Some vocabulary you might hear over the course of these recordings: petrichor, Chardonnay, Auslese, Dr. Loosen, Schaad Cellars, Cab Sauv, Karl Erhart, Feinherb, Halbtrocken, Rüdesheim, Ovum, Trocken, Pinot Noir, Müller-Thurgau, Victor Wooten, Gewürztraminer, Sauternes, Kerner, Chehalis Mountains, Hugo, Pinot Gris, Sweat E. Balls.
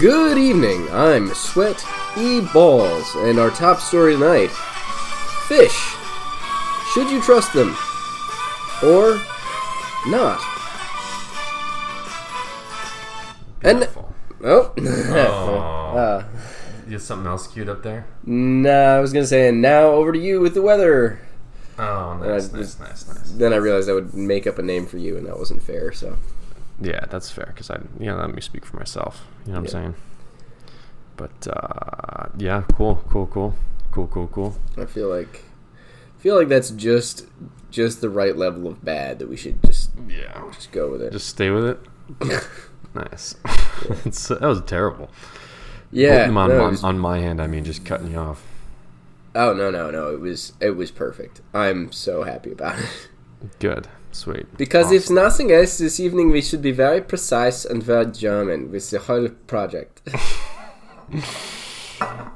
Good evening, I'm Sweat E. Balls, and our top story tonight, fish. Should you trust them? Or not? Beautiful. And you have something else queued up there? Nah, I was going to say, and now over to you with the weather. Oh, nice. Then I realized I would make up a name for you, and that wasn't fair, so. Yeah, that's fair, because let me speak for myself. You know what I'm saying? But, yeah, cool. I feel like that's just the right level of bad that we should just go with it. Just stay with it? Nice. Yeah. That was terrible. Yeah. On my hand, I mean, just cutting you off. Oh, no. It was perfect. I'm so happy about it. Good. Sweet. Because awesome. If nothing else, this evening we should be very precise and very German with the whole project.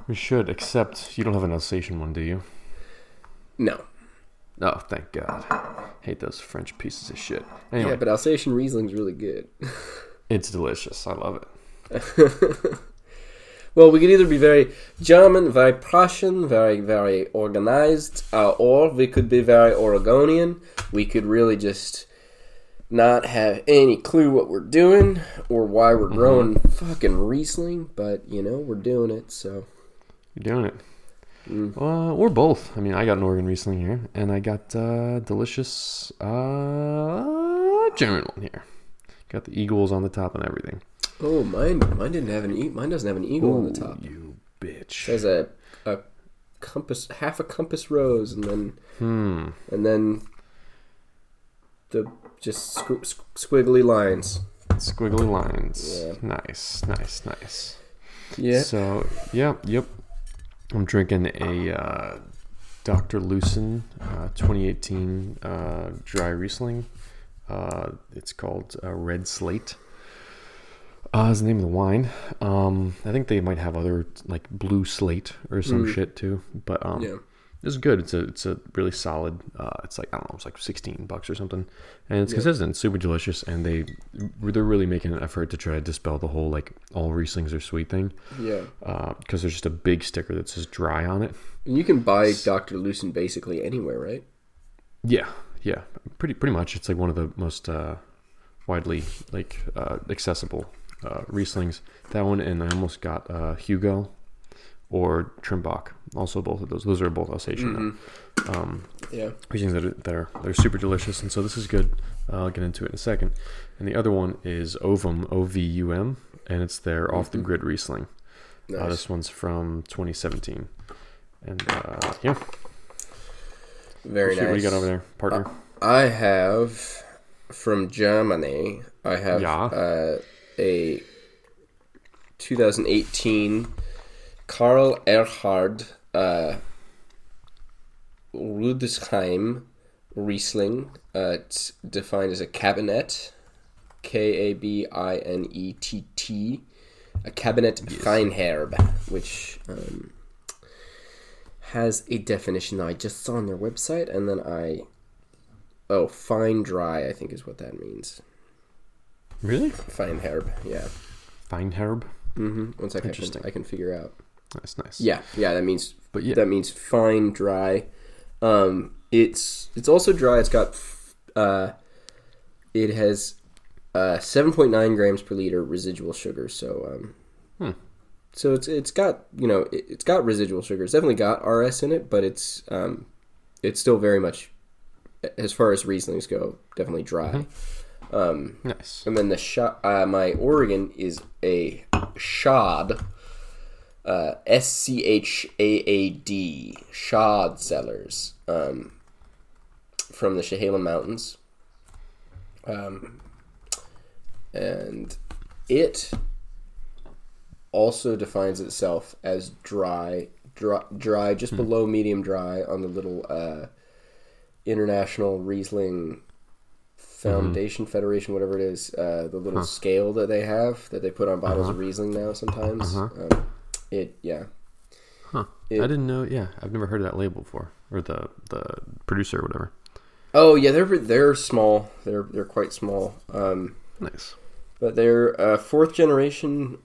We should, except you don't have an Alsatian one, do you? No. Oh, thank God. Hate those French pieces of shit. Anyway. Yeah, but Alsatian Riesling's really good. It's delicious. I love it. Well, we could either be very German, very Prussian, very, very organized, or we could be very Oregonian. We could really just not have any clue what we're doing or why we're growing fucking Riesling, but, we're doing it, so. You're doing it. We're both. I mean, I got an Oregon Riesling here, and I got delicious German one here. Got the eagles on the top and everything. Oh, mine didn't have an eagle. Mine doesn't have an eagle on the top. You bitch! It has a compass, half a compass rose, and then the just squiggly lines. Squiggly lines. Yeah. Nice. Yeah. So yep. I'm drinking a Dr. Loosen 2018 dry Riesling. It's called Red Slate. Is the name of the wine. I think they might have other like blue slate or some shit too. But it's good. It's a really solid. It's like it's like $16 or something, and it's consistent, super delicious. And they're really making an effort to try to dispel the whole like all Rieslings are sweet thing. Yeah. Because there's just a big sticker that says dry on it. And you can buy Dr. Loosen basically anywhere, right? Yeah. Pretty much. It's like one of the most widely like accessible. Rieslings, that one, and I almost got Hugo or Trimbach. Also, both of those. Those are both Alsatian. Mm-hmm. Rieslings that are super delicious, and so this is good. I'll get into it in a second. And the other one is Ovum, O-V-U-M, and it's their off the grid Riesling. Nice. This one's from 2017, and very nice. What do you got over there, partner? I have from Germany. I have a 2018 Karl Erhart Rüdesheim Riesling. It's defined as a Kabinett, Kabinett, a Kabinett Feinherb, which has a definition I just saw on their website, and then fine dry, I think is what that means. Really? Feinherb, yeah. Feinherb? Mm-hmm. One second. Interesting. I can figure out. That's nice. Yeah, that means fine, dry. It's also dry. It's got, it has 7.9 grams per liter residual sugar, so so it's got, it's got residual sugar. It's definitely got RS in it, but it's still very much, as far as Rieslings go, definitely dry. Mm-hmm. Nice. And then my Oregon is a Schaad, S-C-H-A-A-D, Schaad Cellars, from the Chehalis Mountains. And it also defines itself as dry, just below medium dry on the little International Riesling Foundation, Federation, whatever it is, the little scale that they have that they put on bottles of Riesling now sometimes. I didn't know. Yeah, I've never heard of that label before, or the producer or whatever. Oh yeah, they're small. They're quite small. Nice. But they're a fourth generation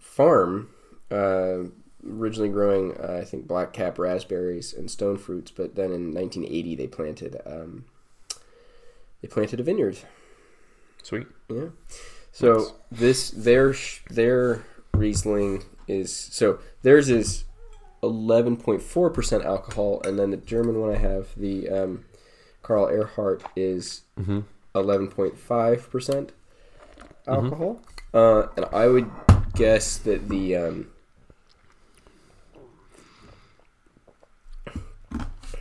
farm, originally growing, I think, black cap raspberries and stone fruits. But then in 1980, they planted a vineyard. Sweet. Yeah. So nice. their Riesling is, so theirs is 11.4% alcohol, and then the German one I have, the Karl Erhart, is 11.5% alcohol. Mm-hmm. And I would guess that the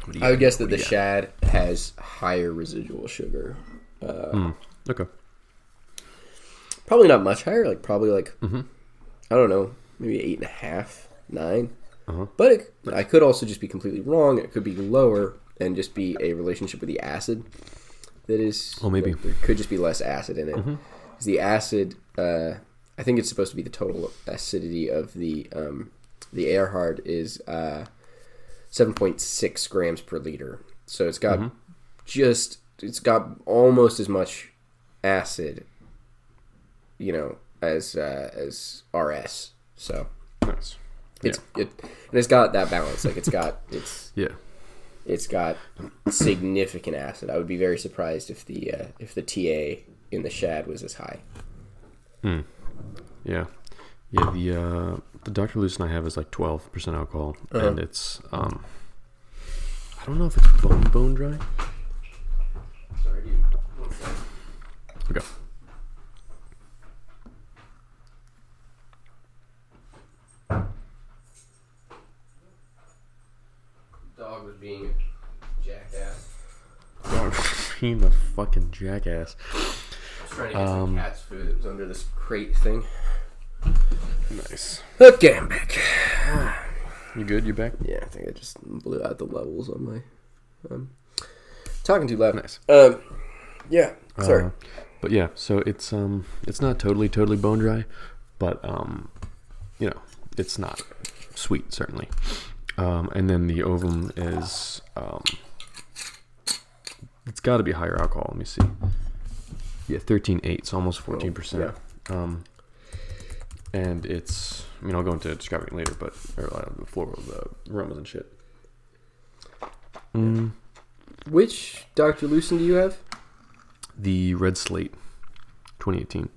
Schaad has higher residual sugar. Okay. Probably not much higher, I don't know, maybe 8.5, 9. Uh-huh. But I could also just be completely wrong. It could be lower and just be a relationship with the acid that is... Oh, maybe. There could just be less acid in it. Mm-hmm. Because the acid, I think it's supposed to be the total acidity of the Erhard is 7.6 grams per liter. So it's got it's got almost as much acid, as RS. So nice. And it's got that balance. Like it's got significant acid. I would be very surprised if the TA in the Schaad was as high. Hmm. Yeah. The Dr. Loosen I have is like 12% alcohol, and it's I don't know if it's bone dry. Sorry, dude. One second. Okay. Was being a jackass. Being a fucking jackass. I was trying to get some cat's food that was under this crate thing. Nice. Okay, I'm back. You good? You back? Yeah, I think I just blew out the levels on my... talking too loud. Nice. Yeah, sorry. But yeah, so it's not totally bone dry, but it's not sweet, certainly. And then the Ovum is, it's got to be higher alcohol. Let me see. Yeah, 13.8, so almost 14%. Yeah. And it's, I'll go into describing it later, but before the aromas and shit. Mm. Which Dr. Loosen do you have? The Red Slate, 2018.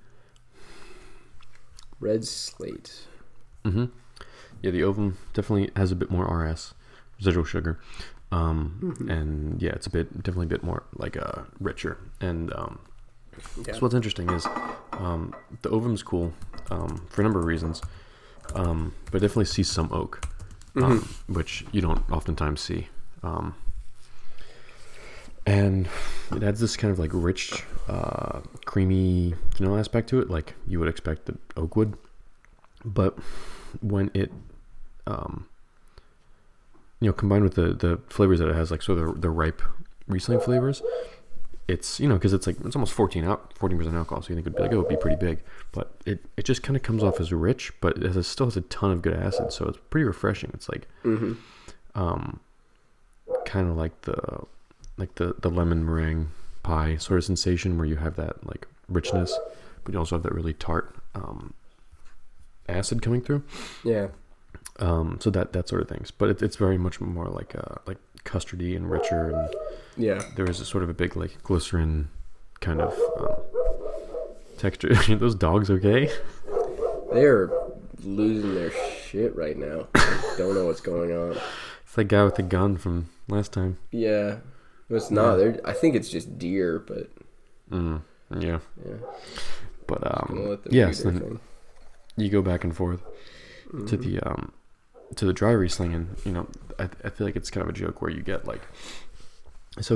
Red Slate. Mm-hmm. Yeah, the Ovum definitely has a bit more RS, residual sugar, and yeah, it's definitely a bit more like richer. And so what's interesting is the Ovum's cool for a number of reasons, but I definitely see some oak, which you don't oftentimes see, and it adds this kind of like rich, creamy, aspect to it, like you would expect the oak would, but when it combined with the flavors that it has, like so the ripe Riesling flavors, it's because it's like it's almost 14% alcohol, so you think it'd be like, oh, it'd be pretty big, but it just kind of comes off as rich, but it still has a ton of good acid, so it's pretty refreshing. It's like kind of like the lemon meringue pie sort of sensation where you have that like richness, but you also have that really tart acid coming through, so that sort of things, but it's very much more like custardy and richer, and there is a sort of a big like glycerin kind of texture. Those dogs okay? They're losing their shit right now. I don't know what's going on. It's that guy with the gun from last time. Yeah, it's not. Yeah. I think it's just deer, but but you go back and forth to the dry Riesling, and I feel like it's kind of a joke where you get like it's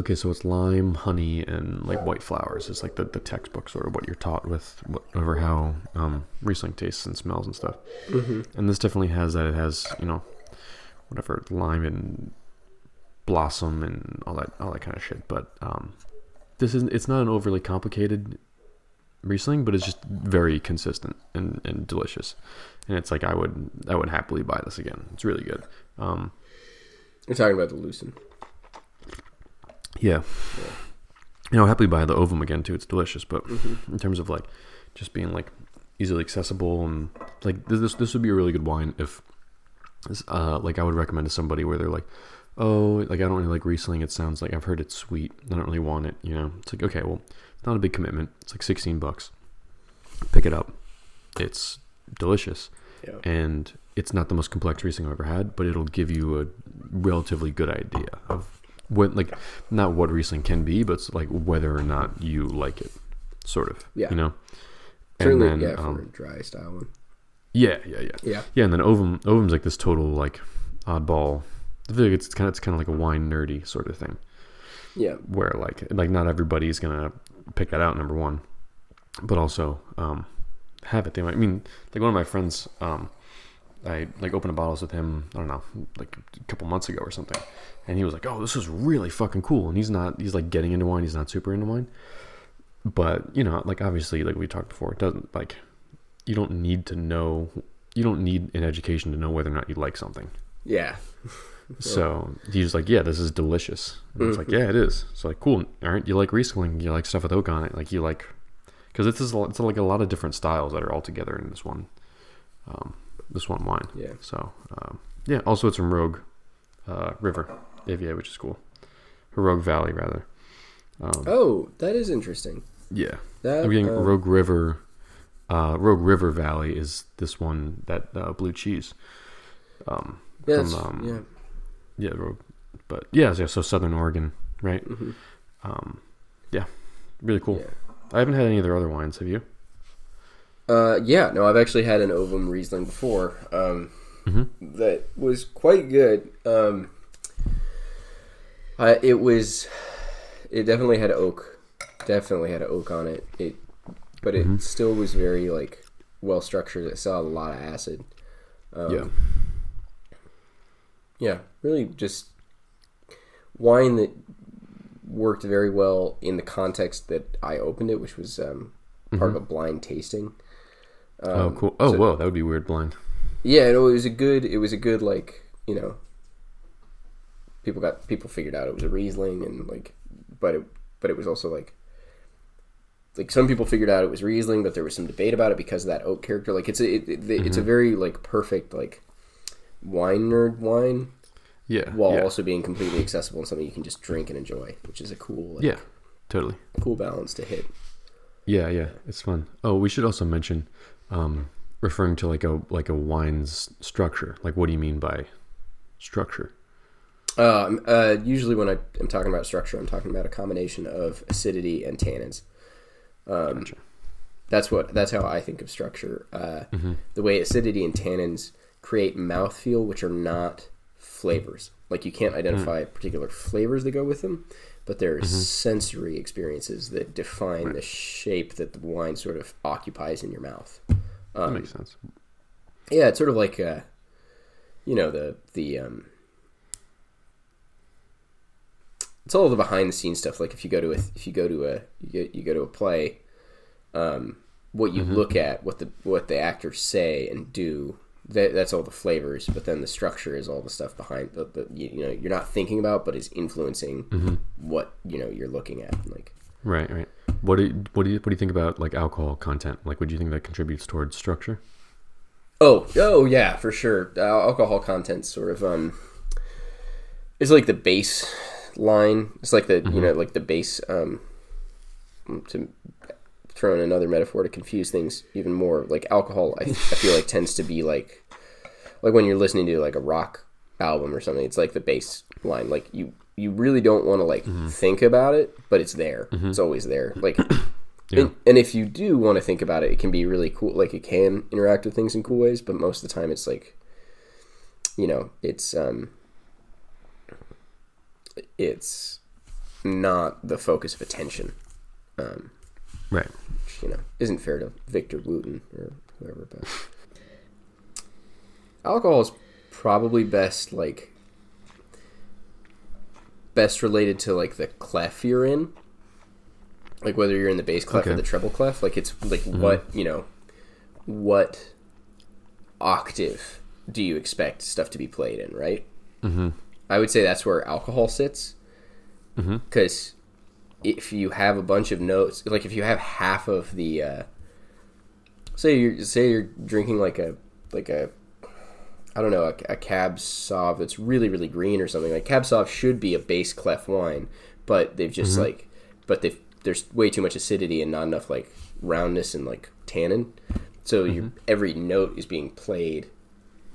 lime, honey, and like white flowers. It's like the textbook sort of what you're taught with how Riesling tastes and smells and stuff. And this definitely has that. It has lime and blossom and all that kind of shit. But this isn't. It's not an overly complicated Riesling, but it's just very consistent and delicious, and it's like I would happily buy this again. It's really good. You're talking about the Loosen. Yeah. I'll happily buy the Ovum again too. It's delicious, but in terms of like just being like easily accessible, and like this would be a really good wine if like I would recommend to somebody where they're like, oh, like I don't really like Riesling, it sounds like I've heard it's sweet, I don't really want it, you know. It's like, okay, well, it's not a big commitment, it's like $16, pick it up, it's delicious. Yeah. And it's not the most complex Riesling I've ever had, but it'll give you a relatively good idea of what, like, not what Riesling can be, but it's like whether or not you like it, sort of. Yeah, you know. Certainly, and then, yeah, for a dry style one. Yeah. And then Ovum's like this total like oddball. I feel like it's kind of like a wine nerdy sort of thing. Yeah, where like not everybody's gonna pick that out, number one, but also have it. They might. I mean, like one of my friends, I like opened bottles with him, I don't know, like a couple months ago or something, and he was like, oh, this is really fucking cool. And he's like getting into wine, he's not super into wine, but you know, like obviously, like we talked before, it doesn't, like, you don't need an education to know whether or not you like something. Yeah. So he's like, yeah, this is delicious. And it's like, yeah, it is. It's like, cool. All right, you like Riesling, you like stuff with oak on it, like you like, because it's like a lot of different styles that are all together in this one wine. Yeah. So yeah. Also, it's from Rogue River AVA, which is cool. Or Rogue Valley, rather. Oh, that is interesting. Yeah. I'm getting Rogue River. Rogue River Valley is this one that blue cheese. Yes. Yeah. Rogue. But yeah. So Southern Oregon, right? Mm-hmm. Yeah. Really cool. Yeah. I haven't had any of their other wines. Have you? Yeah, no, I've actually had an Ovum Riesling before that was quite good. It definitely had oak on it. It still was very like well structured. It saw a lot of acid. Yeah, really just wine that worked very well in the context that I opened it, which was part of a blind tasting. Oh, cool. Oh, so, whoa, that would be weird blind. Yeah, no, it was a good, like, you know, people figured out it was a Riesling, and like, but it was also like some people figured out it was Riesling, but there was some debate about it because of that oak character. Like it's a very like perfect, like wine nerd wine. Yeah. While also being completely accessible and something you can just drink and enjoy, which is a cool, like, yeah, totally cool balance to hit. Yeah. It's fun. Oh, we should also mention, referring to like a wine's structure. Like, what do you mean by structure? Usually when I'm talking about structure, I'm talking about a combination of acidity and tannins. Gotcha. That's how I think of structure. The way acidity and tannins create mouthfeel, which are not flavors. Like, you can't identify particular flavors that go with them, but there are sensory experiences that define the shape that the wine sort of occupies in your mouth. That makes sense. Yeah, it's sort of like, you know, it's all the behind the scenes stuff. Like, if you go to a play, what you look at, what the actors say and do, that's all the flavors, but then the structure is all the stuff behind the you know, you're not thinking about, but is influencing what, you know, you're looking at. Like, right. What do you think about like alcohol content? Like, would you think that contributes towards structure? Oh yeah, for sure. Alcohol content sort of is like the base line. It's like the you know, like the base. To throw in another metaphor to confuse things even more, like alcohol, I feel like tends to be like when you're listening to like a rock album or something, it's like the bass line. Like you really don't want to like think about it, but it's there. It's always there. Like, yeah. and if you do want to think about it, it can be really cool. Like, it can interact with things in cool ways, but most of the time it's like, you know, it's not the focus of attention. Right. Which, you know, isn't fair to Victor Wooten or whoever, but alcohol is probably best related to like the clef you're in. Like, whether you're in the bass clef or the treble clef, like it's like what, you know, what octave do you expect stuff to be played in, right? I would say that's where alcohol sits. Because if you have a bunch of notes, like if you have half of the Say you're drinking like a I don't know, a Cab Sauv that's really green or something. Like Cab Sauv should be a base clef wine, but they've just mm-hmm. There's way too much acidity and not enough like roundness and like tannin. So mm-hmm. your every note is being played,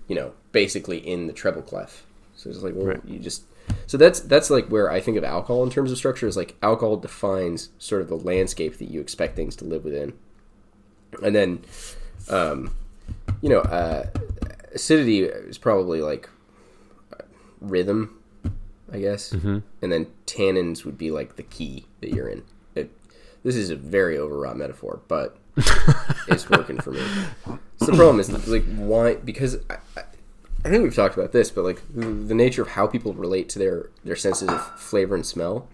you know, basically in the treble clef. So it's like, well, right. So that's like where I think of alcohol in terms of structure is like alcohol defines sort of the landscape that you expect things to live within. And then, acidity is probably like rhythm, I guess. Mm-hmm. And then tannins would be like the key that you're in. This is a very overwrought metaphor, but it's working for me. So the problem is like why, because I think we've talked about this, but like the nature of how people relate to their senses of flavor and smell,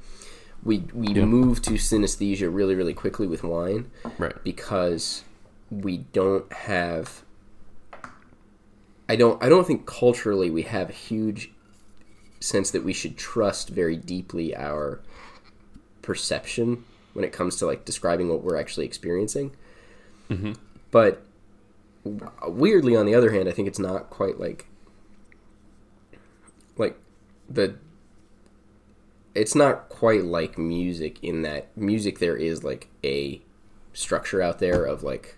we move to synesthesia really quickly with wine, right? Because we don't have. I don't think culturally we have a huge sense that we should trust very deeply our perception when it comes to like describing what we're actually experiencing, mm-hmm. but weirdly, on the other hand, I think it's not quite it's not quite like music in that music there is like a structure out there of like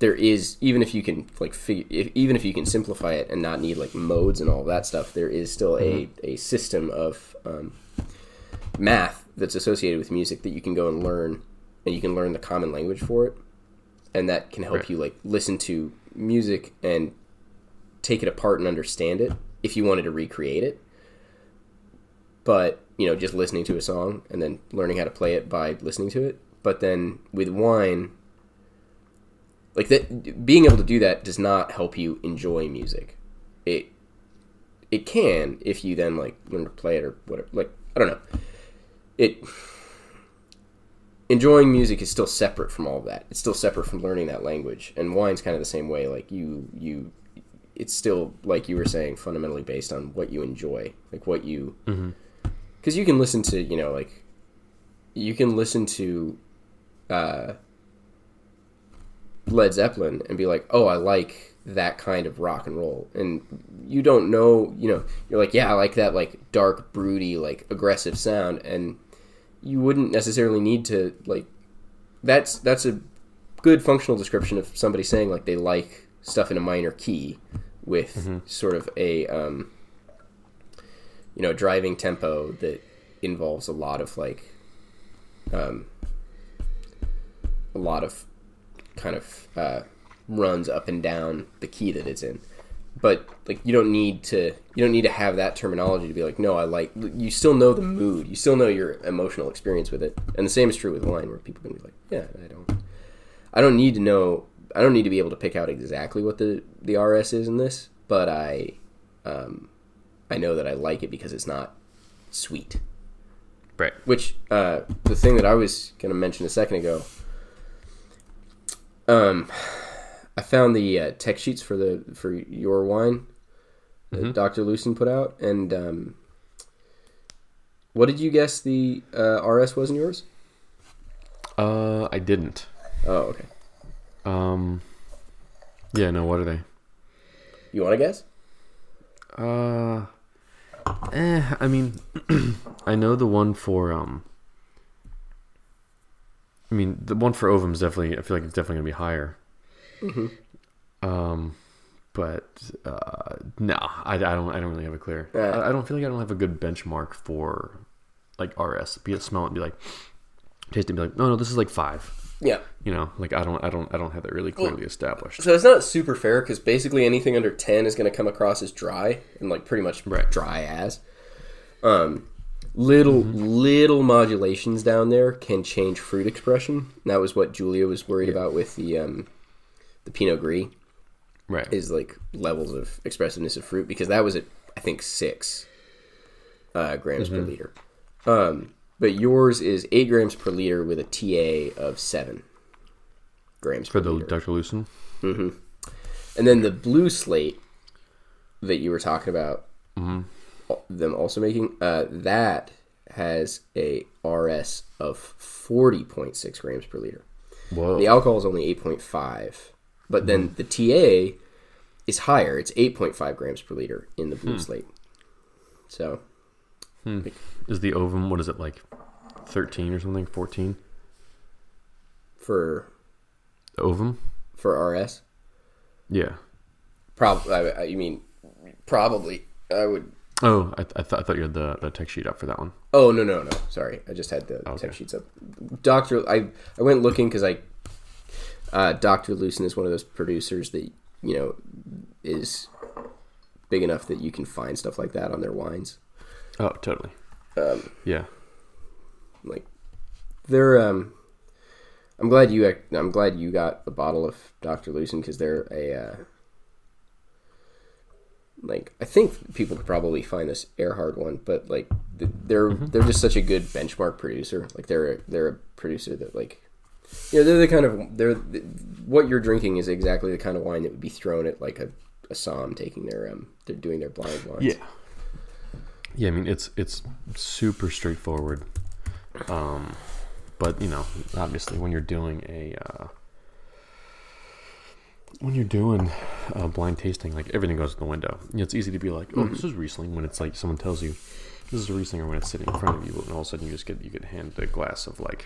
there is, even if you can like even if you can simplify it and not need like modes and all that stuff, there is still mm-hmm. a system of math that's associated with music that you can go and learn, and you can learn the common language for it, and that can help right. you like listen to music and take it apart and understand it if you wanted to recreate it. But, you know, just listening to a song and then learning how to play it by listening to it. But then with wine, like that, being able to do that does not help you enjoy music. It can if you then like learn to play it or whatever. Like, I don't know. Enjoying music is still separate from all of that. It's still separate from learning that language. And wine's kind of the same way. Like it's still, like you were saying, fundamentally based on what you enjoy. Like what you... Mm-hmm. Because you can listen to, you know, like... You can listen to Led Zeppelin and be like, oh, I like that kind of rock and roll. And you don't know, you know... You're like, yeah, I like that, like, dark, broody, like, aggressive sound. And... you wouldn't necessarily need to, like... That's a good functional description of somebody saying, like, they like stuff in a minor key with mm-hmm. sort of a, you know, driving tempo that involves a lot of, like... a lot of kind of runs up and down the key that it's in. But, like, you don't need to have that terminology to be like, no, I like... You still know the mood. You still know your emotional experience with it. And the same is true with wine, where people can be like, yeah, I don't need to know... I don't need to be able to pick out exactly what the RS is in this, but I know that I like it because it's not sweet. Right. Which, the thing that I was going to mention a second ago... I found the tech sheets for your wine that mm-hmm. Dr. Loosen put out, and what did you guess the RS was in yours? I didn't. Oh, okay. Yeah, no, what are they? You want to guess? I mean, I know the one for the one for Ovum is definitely. I feel like it's definitely gonna be higher. Mm-hmm. No, I don't really have a clear. I don't feel like I don't have a good benchmark for like RS. Be a smell and be like, taste it and be like, no, this is like 5. Yeah, you know, like I don't have that really clearly established. So it's not super fair because basically anything under 10 is going to come across as dry and like pretty much right. dry as. Little modulations down there can change fruit expression. That was what Julia was worried about with the Pinot Gris, right, is like levels of expressiveness of fruit, because that was at I think 6 grams mm-hmm. per liter, but yours is 8 grams per liter with a TA of 7 grams per liter. Dr. Loosen, mm-hmm. and then the Blue Slate that you were talking about, mm-hmm. them also making that has a RS of 40.6 grams per liter. Whoa. The alcohol is only 8.5, but then the TA is higher. It's 8.5 grams per liter in the Blue Slate. So, is the Ovum, what is it, like 13 or something, 14? For Ovum? For RS? Yeah. Probably. I would. Oh, I thought you had the tech sheet up for that one. Oh, no. Sorry. I just had the tech sheets up. I went looking because Dr. Loosen is one of those producers that, you know, is big enough that you can find stuff like that on their wines. Oh, totally. Yeah. Like, they're, I'm glad you got a bottle of Dr. Loosen because they're I think people could probably find this Erhart one, but like they're just such a good benchmark producer. Like they're a producer that like, you know, what you're drinking is exactly the kind of wine that would be thrown at like a Somme taking their they're doing their blind wines. Yeah. I mean it's super straightforward, but you know obviously when you're doing a blind tasting, like everything goes in the window. You know, it's easy to be like, oh, this is Riesling when it's like someone tells you this is a Riesling, or when it's sitting in front of you, and all of a sudden you get handed a glass of like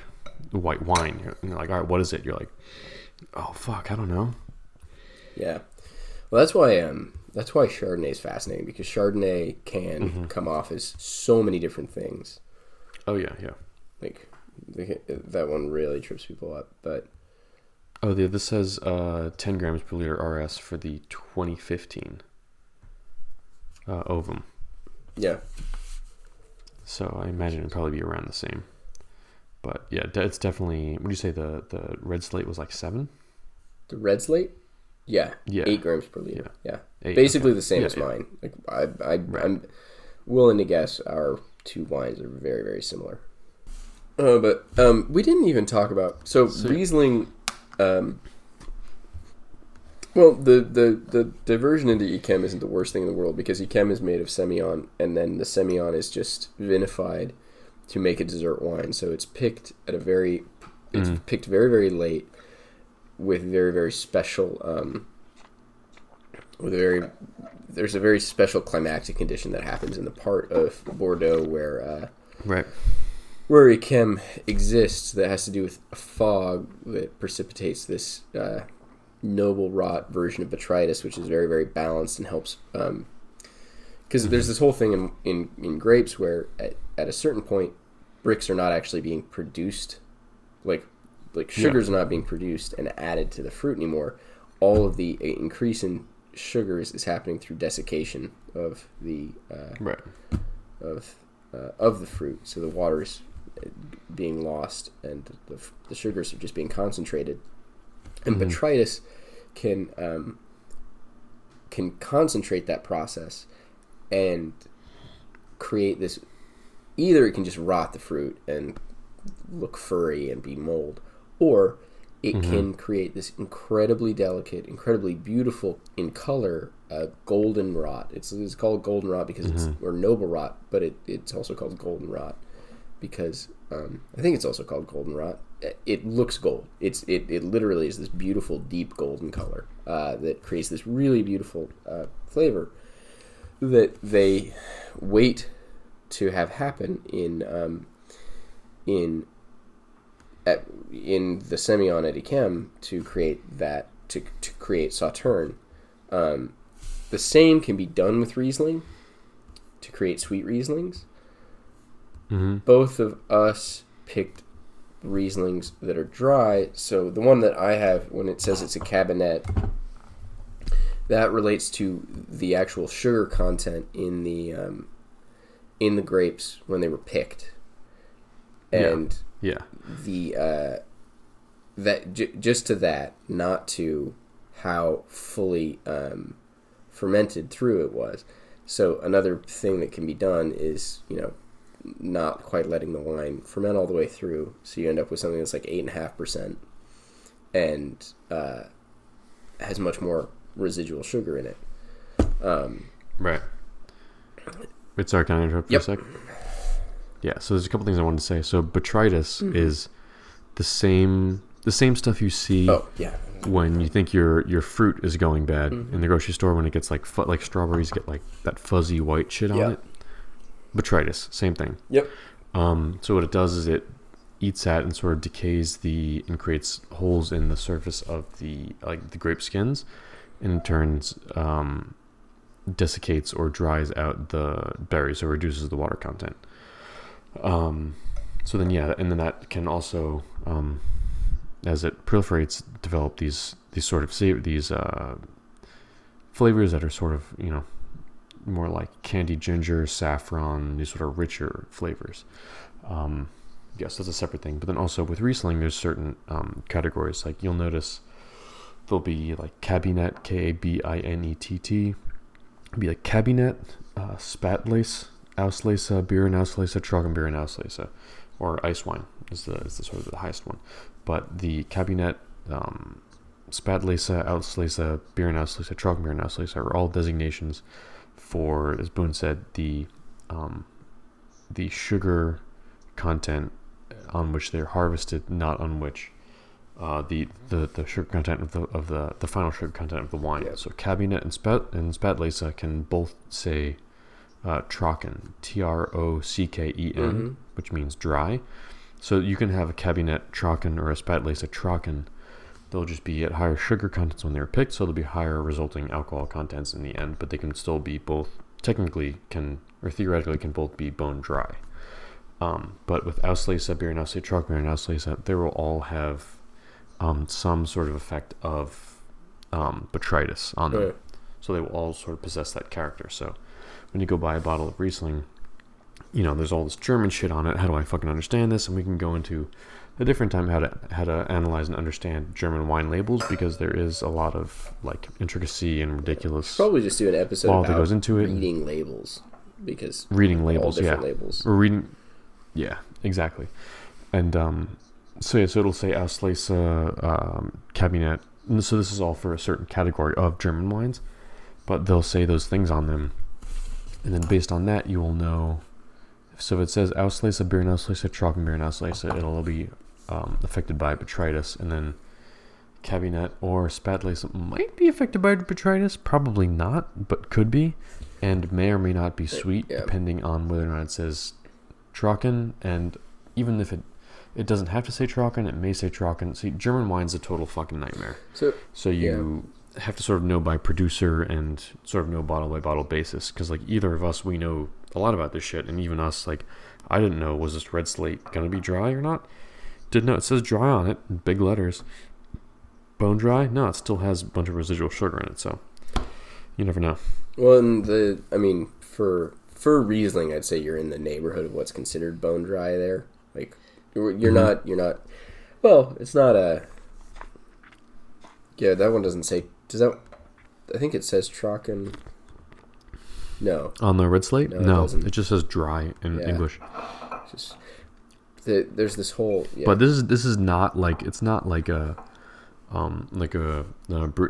white wine. You're like, all right, what is it? You're like, oh fuck, I don't know. Yeah, well that's why Chardonnay is fascinating because Chardonnay can come off as so many different things. Oh yeah. Like that one really trips people up, but. Oh, yeah, this says 10 grams per liter RS for the 2015 Ovum. Yeah. So I imagine it'd probably be around the same. But yeah, it's definitely... Would you say the Red Slate was like 7? The Red Slate? Yeah. 8 grams per liter. Yeah. 8, basically the same as mine. Like I'm willing to guess our two wines are very, very similar. But we didn't even talk about... So Riesling... Well, the diversion into Yquem isn't the worst thing in the world because Yquem is made of Sémillon, and then the Sémillon is just vinified to make a dessert wine. So it's picked picked very, very late with very, very special there's a very special climactic condition that happens in the part of Bordeaux where Yquem exists that has to do with a fog that precipitates this noble rot version of Botrytis, which is very, very balanced and helps. Because there's this whole thing in grapes where at a certain point, bricks are not actually being produced. Like sugars are not being produced and added to the fruit anymore. All of the increase in sugars is happening through desiccation of the of the fruit. So the water's being lost and the sugars are just being concentrated, and Botrytis can concentrate that process and create this. Either it can just rot the fruit and look furry and be mold, or it can create this incredibly delicate, incredibly beautiful in color golden rot. It's called golden rot because it's or noble rot, but it's also called golden rot. Because I think it's also called goldenrod. It looks gold. It literally is this beautiful deep golden color that creates this really beautiful flavor that they wait to have happen in the Sémillon at Yquem to create that to create Sauternes. The same can be done with Riesling to create sweet Rieslings. Both of us picked Rieslings that are dry. So the one that I have, when it says it's a Kabinett, that relates to the actual sugar content in the grapes when they were picked, and just to that, not to how fully fermented through it was. So another thing that can be done is not quite letting the wine ferment all the way through, so you end up with something that's like 8.5% and has much more residual sugar in it. Wait, sorry, can I interrupt for a sec? Yeah, so there's a couple things I wanted to say. So Botrytis is the same, the same stuff you see when you think your fruit is going bad in the grocery store, when it gets like strawberries get like that fuzzy white shit on it. Botrytis, same thing. So what it does is it eats at and sort of decays the and creates holes in the surface of the like the grape skins, and in turn desiccates or dries out the berries, so reduces the water content. So then and then that can also as it proliferates develop these sort of flavors that are sort of, you know, more like candy ginger, saffron, these sort of richer flavors. So that's a separate thing. But then also with Riesling, there's certain categories. Like you'll notice there'll be like Kabinett, Kabinett, it'll be like Kabinett, Spätlese, Auslese, Beerenauslese, Trockenbeerenauslese, or ice wine is the sort of the highest one. But the Kabinett, Spätlese, Auslese, Beerenauslese, Trockenbeerenauslese are all designations for, as Boone said, the sugar content on which they're harvested, not on which the sugar content of the final sugar content of the wine. Yeah. So Kabinett and Spätlese can both say Trocken, T-R-O-C-K-E-N, which means dry. So you can have a Kabinett Trocken or a Spätlese Trocken. They'll just be at higher sugar contents when they're picked, so there'll be higher resulting alcohol contents in the end, but they can still be both, technically can, or theoretically can both be bone dry. But with Auslese, Beerenauslese, Trockenbeerenauslese, they will all have some sort of effect of Botrytis on them. Right. So they will all sort of possess that character. So when you go buy a bottle of Riesling, you know, there's all this German shit on it. How do I fucking understand this? And we can go into a different time how to analyze and understand German wine labels, because there is a lot of like intricacy and ridiculous. Probably just do an episode about that goes into it. Reading labels, because reading labels, all different labels. Or reading, exactly. And so it'll say Auslese, Kabinett. And so this is all for a certain category of German wines, but they'll say those things on them, and then based on that, you will know. So if it says Auslese, Beerenauslese, Trockenbeerenauslese, it'll be affected by Botrytis, and then Kabinett or Spätlese might be affected by Botrytis, probably not, but could be, and may or may not be sweet, depending on whether or not it says Trocken. And even if it doesn't have to say Trocken, it may say Trocken. See, German wine's a total fucking nightmare. So you have to sort of know by producer and sort of know bottle by bottle basis, because like either of us, we know a lot about this shit, and even us, like, I didn't know, was this Red Slate gonna be dry or not? Didn't know. It says dry on it in big letters. Bone dry? No, it still has a bunch of residual sugar in it, so you never know. Well, and for Riesling, I'd say you're in the neighborhood of what's considered bone dry there. Like, you're not. Well, it's not a. Yeah, that one doesn't say. Does that? I think it says Trocken. No. On the Red Slate? No. It just says dry in English. Just, there's this whole. Yeah. But this is not like, it's not like a brut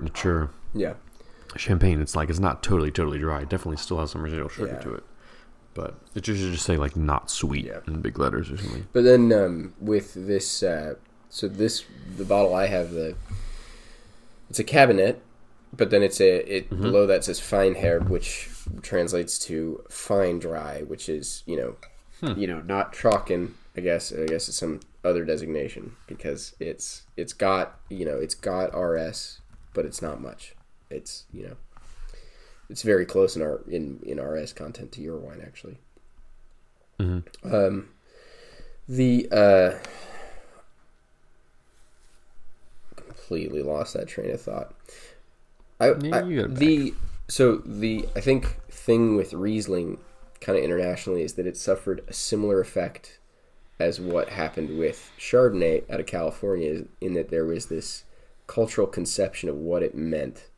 nature. Yeah. Champagne. It's like, it's not totally dry. It definitely still has some residual sugar to it. But it should just say like not sweet in big letters or something. But then with this, the bottle I have, it's a Kabinett. But then it below that says Feinherb, which translates to fine dry, which is, not Trocken, I guess. I guess it's some other designation, because it's got RS, but it's not much. It's, it's very close in RS content to your wine, actually. Mm-hmm. Completely lost that train of thought. I think thing with Riesling kind of internationally is that it suffered a similar effect as what happened with Chardonnay out of California, in that there was this cultural conception of what it meant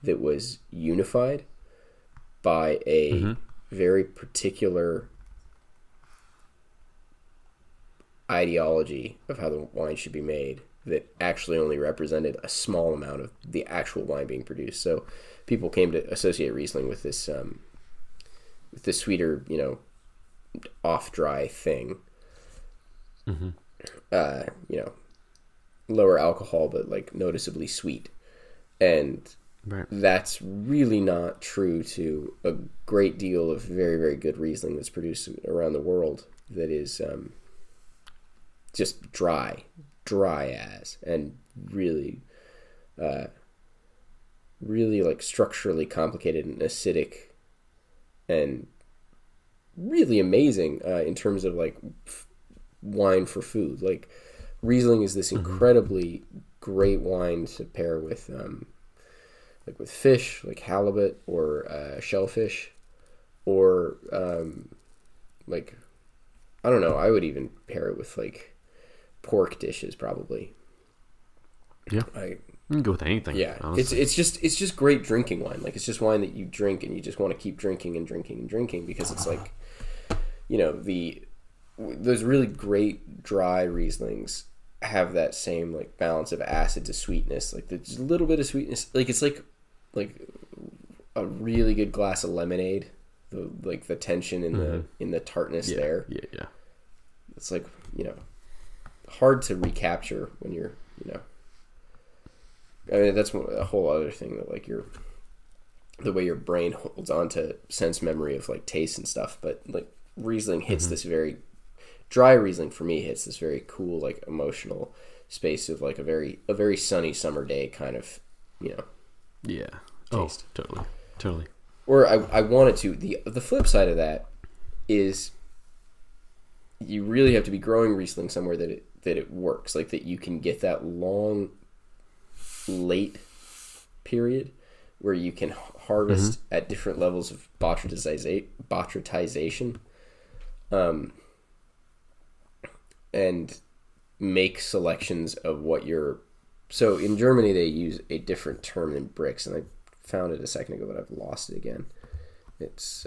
that was unified by a very particular ideology of how the wine should be made, that actually only represented a small amount of the actual wine being produced. So people came to associate Riesling with this sweeter, off dry thing. lower alcohol, but like noticeably sweet. And right. That's really not true to a great deal of very, very good Riesling that's produced around the world that is just dry as, and really, really like structurally complicated and acidic and really amazing in terms of like wine for food. Like Riesling is this incredibly great wine to pair with... like with fish, like halibut or shellfish, or like, I don't know, I would even pair it with like pork dishes probably. Yeah, you can go with anything. Yeah, honestly. it's just great drinking wine. Like it's just wine that you drink and you just want to keep drinking because it's like, you know, those really great dry Rieslings have that same like balance of acid to sweetness. Like there's a little bit of sweetness. Like it's like a really good glass of lemonade. The tension in the tartness there. Yeah, yeah. It's like, you know, hard to recapture when you're, you know. I mean, that's a whole other thing that like the way your brain holds on to sense memory of like taste and stuff. But like Riesling hits this very dry Riesling for me hits this very cool like emotional space of like a very sunny summer day kind of, you know. Yeah. Taste. Oh, totally. Or I wanted to. The flip side of that is you really have to be growing Riesling somewhere that it works, like that you can get that long late period where you can harvest at different levels of botrytization. And make selections of what you're... So in Germany, they use a different term than bricks, and I found it a second ago, but I've lost it again. It's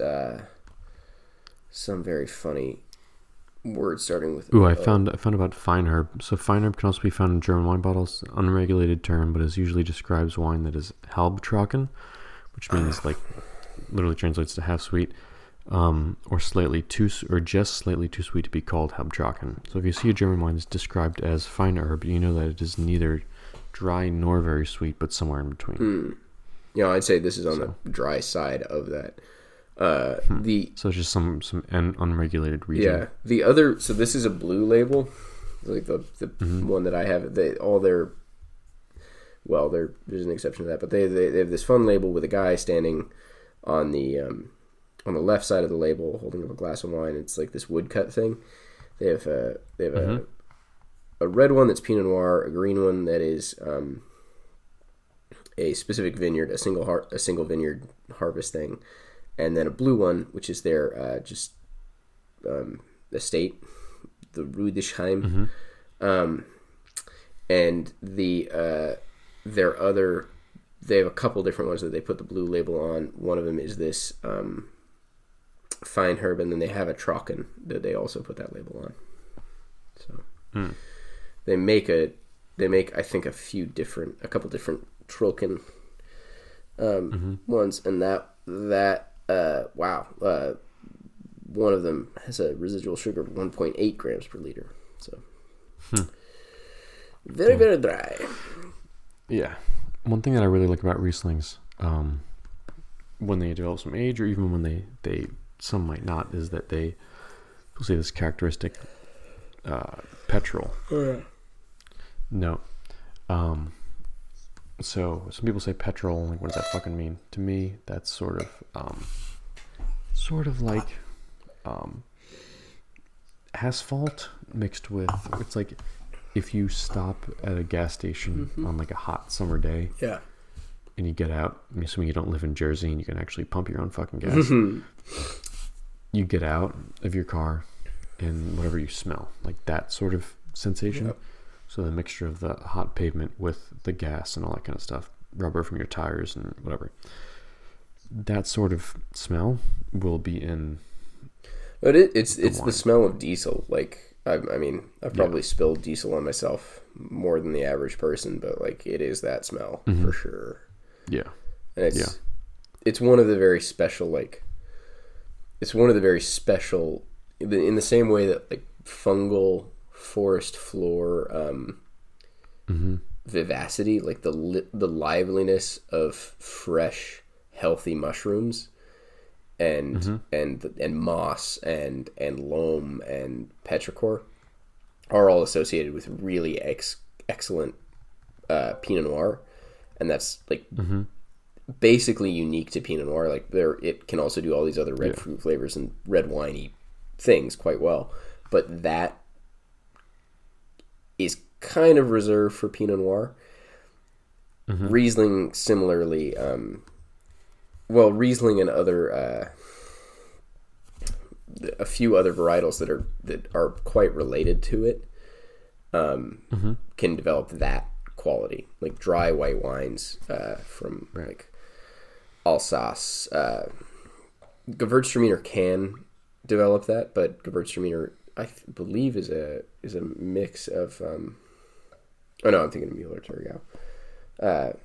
some very funny word starting with... Ooh, I found about Feinherb. So Feinherb can also be found in German wine bottles. Unregulated term, but it usually describes wine that is Halbtrocken, which means like literally translates to half sweet. Or slightly too, or just slightly too sweet to be called Halbtrocken. So if you see a German wine that's described as Feinherb, you know that it is neither dry nor very sweet, but somewhere in between. You know, I'd say this is on the dry side of that. So it's just some unregulated region. Yeah. The other, so this is a blue label, like the one that I have. There's an exception to that, but they have this fun label with a guy standing on the left side of the label, holding up a glass of wine. It's like this woodcut thing. They have a red one that's Pinot Noir, a green one that is a specific vineyard, a single vineyard harvest thing, and then a blue one, which is their estate, the Rüdesheim, and their other. They have a couple different ones that they put the blue label on. One of them is this. Feinherb, and then they have a Trocken that they also put that label on. So they make I think a couple different Trocken ones, and that one of them has a residual sugar of 1.8 grams per liter. So very, very dry. Yeah. One thing that I really like about Rieslings, when they develop some age, or even when they some might not, is that you'll see this characteristic petrol. Yeah. No. So some people say petrol, like what does that fucking mean? To me, that's sort of like asphalt mixed with, it's like if you stop at a gas station on like a hot summer day. Yeah. And you get out, I'm assuming you don't live in Jersey and you can actually pump your own fucking gas. You get out of your car and whatever you smell, like that sort of sensation. Yep. So the mixture of the hot pavement with the gas and all that kind of stuff, rubber from your tires and whatever, that sort of smell will be in. But it's the smell of diesel. Like, I mean, I've probably spilled diesel on myself more than the average person, but like it is that smell for sure. Yeah. And it's one of the very special, like, in the same way that like fungal forest floor vivacity, like the liveliness of fresh, healthy mushrooms, and moss and loam and petrichor, are all associated with really excellent Pinot Noir, and that's like basically unique to Pinot Noir. Like it can also do all these other red fruit flavors and red winey things quite well, but that is kind of reserved for Pinot Noir. Riesling similarly, Riesling and other a few other varietals that are quite related to it can develop that quality, like dry white wines from like Alsace. Gewürztraminer can develop that, but Gewürztraminer I believe is a mix of I'm thinking of Müller-Thurgau.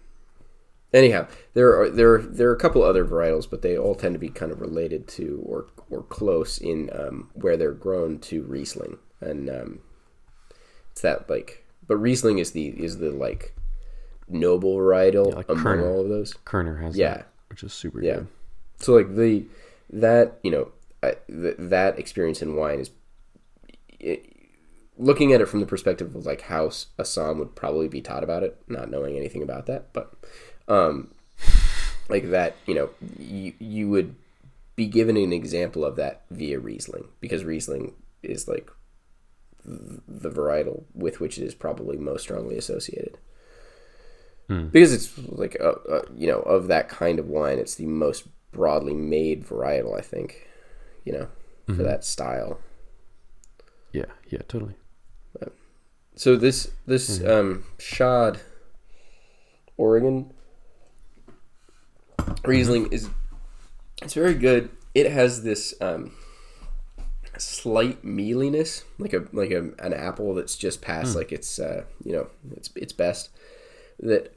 Anyhow, there are a couple other varietals, but they all tend to be kind of related to or close in where they're grown to Riesling, and it's that like. But Riesling is the like noble varietal among Kerner. All of those. Kerner has that, which is super good. So like that experience in wine is looking at it from the perspective of like how Assam would probably be taught about it, not knowing anything about that, but. Like that, you would be given an example of that via Riesling, because Riesling is like the varietal with which it is probably most strongly associated, because it's like of that kind of wine, it's the most broadly made varietal, I think, for that style. Yeah, totally. So this Schaad Oregon Riesling it's very good. It has this slight mealiness, like an apple that's just past like its best. That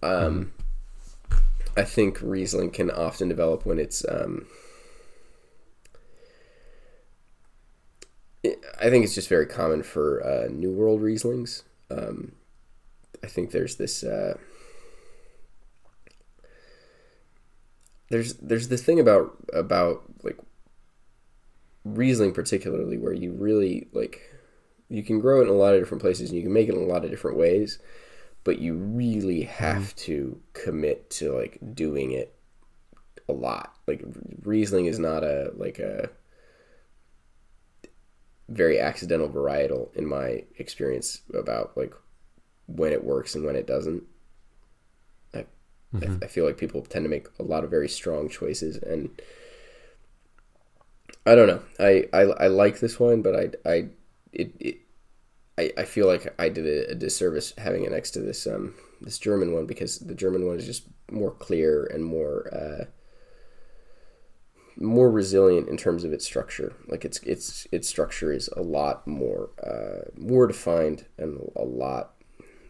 I think Riesling can often develop when it's. I think it's just very common for New World Rieslings. I think there's this. There's this thing about like Riesling particularly, where you really like you can grow it in a lot of different places and you can make it in a lot of different ways, but you really have to commit to like doing it a lot. Like Riesling is not a very accidental varietal in my experience about like when it works and when it doesn't. I feel like people tend to make a lot of very strong choices, and I don't know. I like this wine, but I feel like I did a disservice having it next to this German one, because the German one is just more clear and more resilient in terms of its structure. Like its structure is a lot more defined and a lot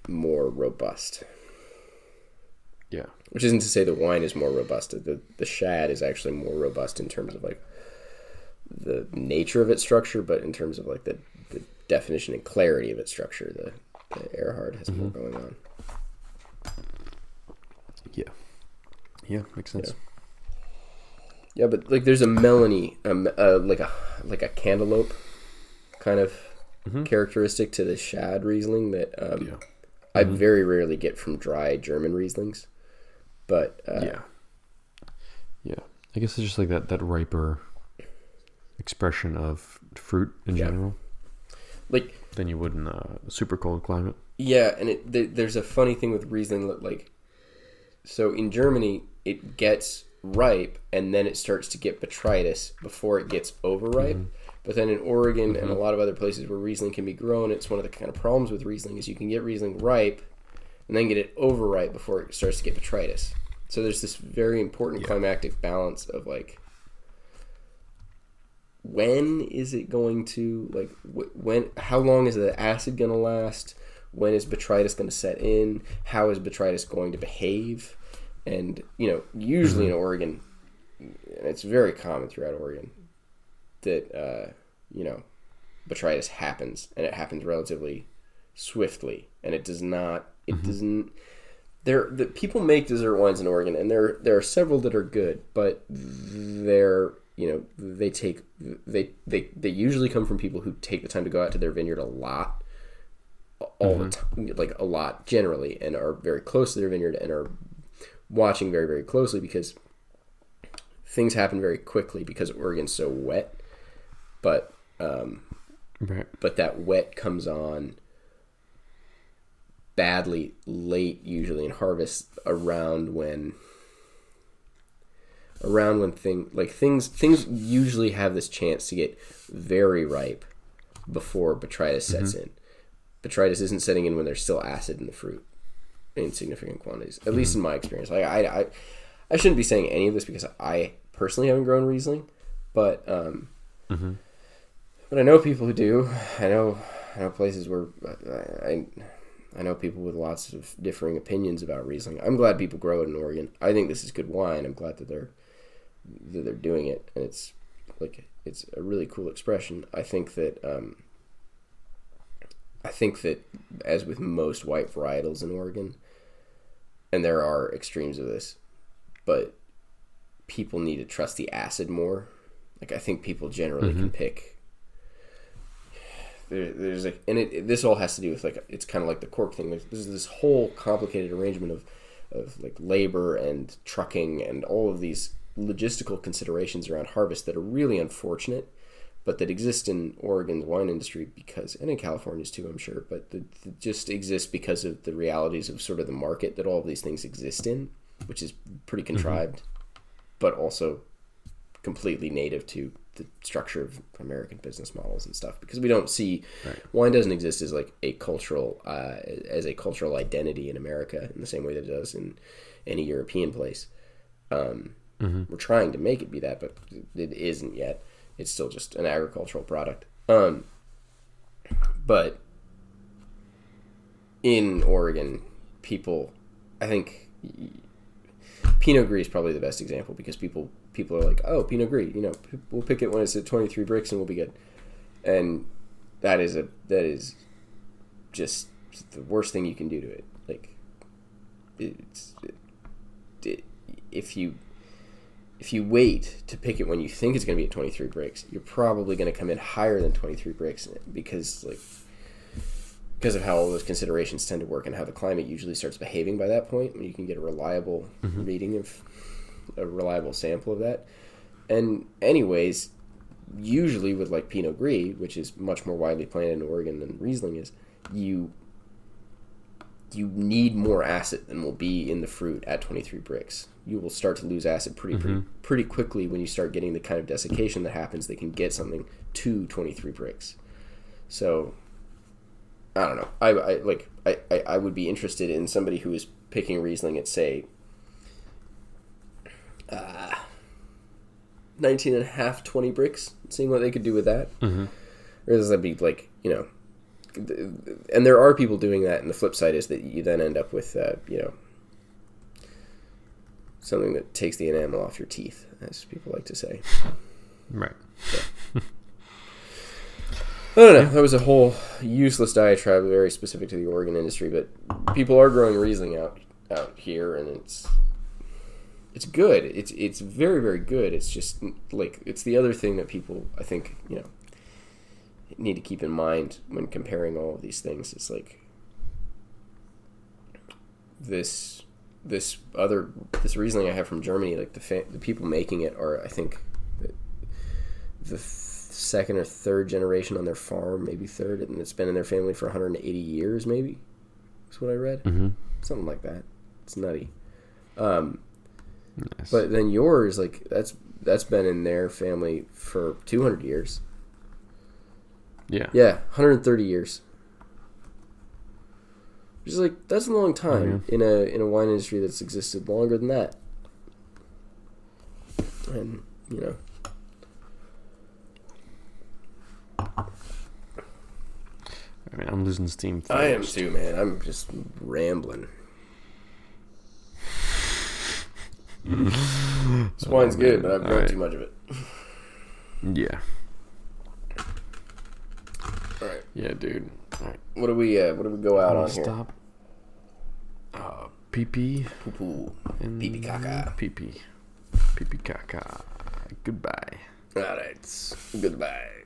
more robust. Yeah, which isn't to say the wine is more robust. The Schaad is actually more robust in terms of like the nature of its structure, but in terms of like the definition and clarity of its structure, the Erhart has more going on. Yeah, makes sense. Yeah, but like there's a melony, like a cantaloupe kind of characteristic to the Schaad Riesling that I very rarely get from dry German Rieslings. But I guess it's just like that riper expression of fruit in general, like than you would in a super cold climate. Yeah, and there's a funny thing with Riesling that like, so in Germany it gets ripe and then it starts to get botrytis before it gets overripe. But then in Oregon and a lot of other places where Riesling can be grown, it's one of the kind of problems with Riesling is you can get Riesling ripe and then get it overripe before it starts to get botrytis. So there's this very important climactic balance of like, when is it going to like how long is the acid going to last? When is botrytis going to set in? How is botrytis going to behave? And usually in Oregon, and it's very common throughout Oregon that botrytis happens, and it happens relatively swiftly, and it does not It doesn't. People make dessert wines in Oregon, and there are several that are good, but they're, they usually come from people who take the time to go out to their vineyard a lot, all the time, like a lot generally, and are very close to their vineyard and are watching very, very closely, because things happen very quickly because Oregon's so wet. But but that wet comes on badly late usually in harvest, around when things usually have this chance to get very ripe before botrytis sets in. Botrytis isn't setting in when there's still acid in the fruit in significant quantities, at least in my experience. Like I shouldn't be saying any of this because I personally haven't grown Riesling, but I know people who do. I know places where I know people with lots of differing opinions about Riesling. I'm glad people grow it in Oregon. I think this is good wine. I'm glad that they're doing it, and it's a really cool expression. I think that as with most white varietals in Oregon, and there are extremes of this, but people need to trust the acid more. Like, I think people generally can pick. There's like, and this all has to do with, like, it's kind of like the cork thing. Like, there's this whole complicated arrangement of like labor and trucking and all of these logistical considerations around harvest that are really unfortunate, but that exist in Oregon's wine industry because, and in California's too, I'm sure, but that just exist because of the realities of sort of the market that all of these things exist in, which is pretty contrived, but also completely native to the structure of American business models and stuff, because we don't see wine doesn't exist as like a cultural as a cultural identity in America in the same way that it does in any European place. We're trying to make it be that, but it isn't yet. It's still just an agricultural product. But in Oregon, I think Pinot Gris is probably the best example, because people are like, oh, Pinot Gris, we'll pick it when it's at 23 bricks and we'll be good. And that is just the worst thing you can do to it. Like, if you wait to pick it when you think it's going to be at 23 bricks, you're probably going to come in higher than 23 bricks because of how all those considerations tend to work and how the climate usually starts behaving by that point, when you can get a reliable reading of a reliable sample of that. And anyways, usually with like Pinot Gris, which is much more widely planted in Oregon than Riesling is, you need more acid than will be in the fruit at 23 bricks. You will start to lose acid pretty quickly when you start getting the kind of desiccation that happens that can get something to 23 bricks. So I don't know. I would be interested in somebody who is picking Riesling at, say, 19 and a half, 20 bricks, seeing what they could do with that. Or does that be like, and there are people doing that, and the flip side is that you then end up with, something that takes the enamel off your teeth, as people like to say. Right. So. I don't know. Yeah. That was a whole useless diatribe, very specific to the Oregon industry, but people are growing Riesling out here, and it's good. It's very, very good. It's just like, it's the other thing that people, I think, need to keep in mind when comparing all of these things. It's like this Riesling I have from Germany, like the people making it are, I think, the second or third generation on their farm, maybe third, and it's been in their family for 180 years, maybe. That's what I read. Something like that. It's nutty. Nice. But then yours, like that's been in their family for 200 years. Yeah, 130 years. Which is like, that's a long time in a wine industry that's existed longer than that. And I mean, I'm losing steam. I am too, man. I'm just rambling. This wine's good, but I've drunk too much of it. Yeah. All right. Yeah, dude. All right. What do we go out on here? Stop. Pee-pee. Poo-poo. Pee-pee caca. Pee-pee. Pee-pee caca. Goodbye. All right. Goodbye.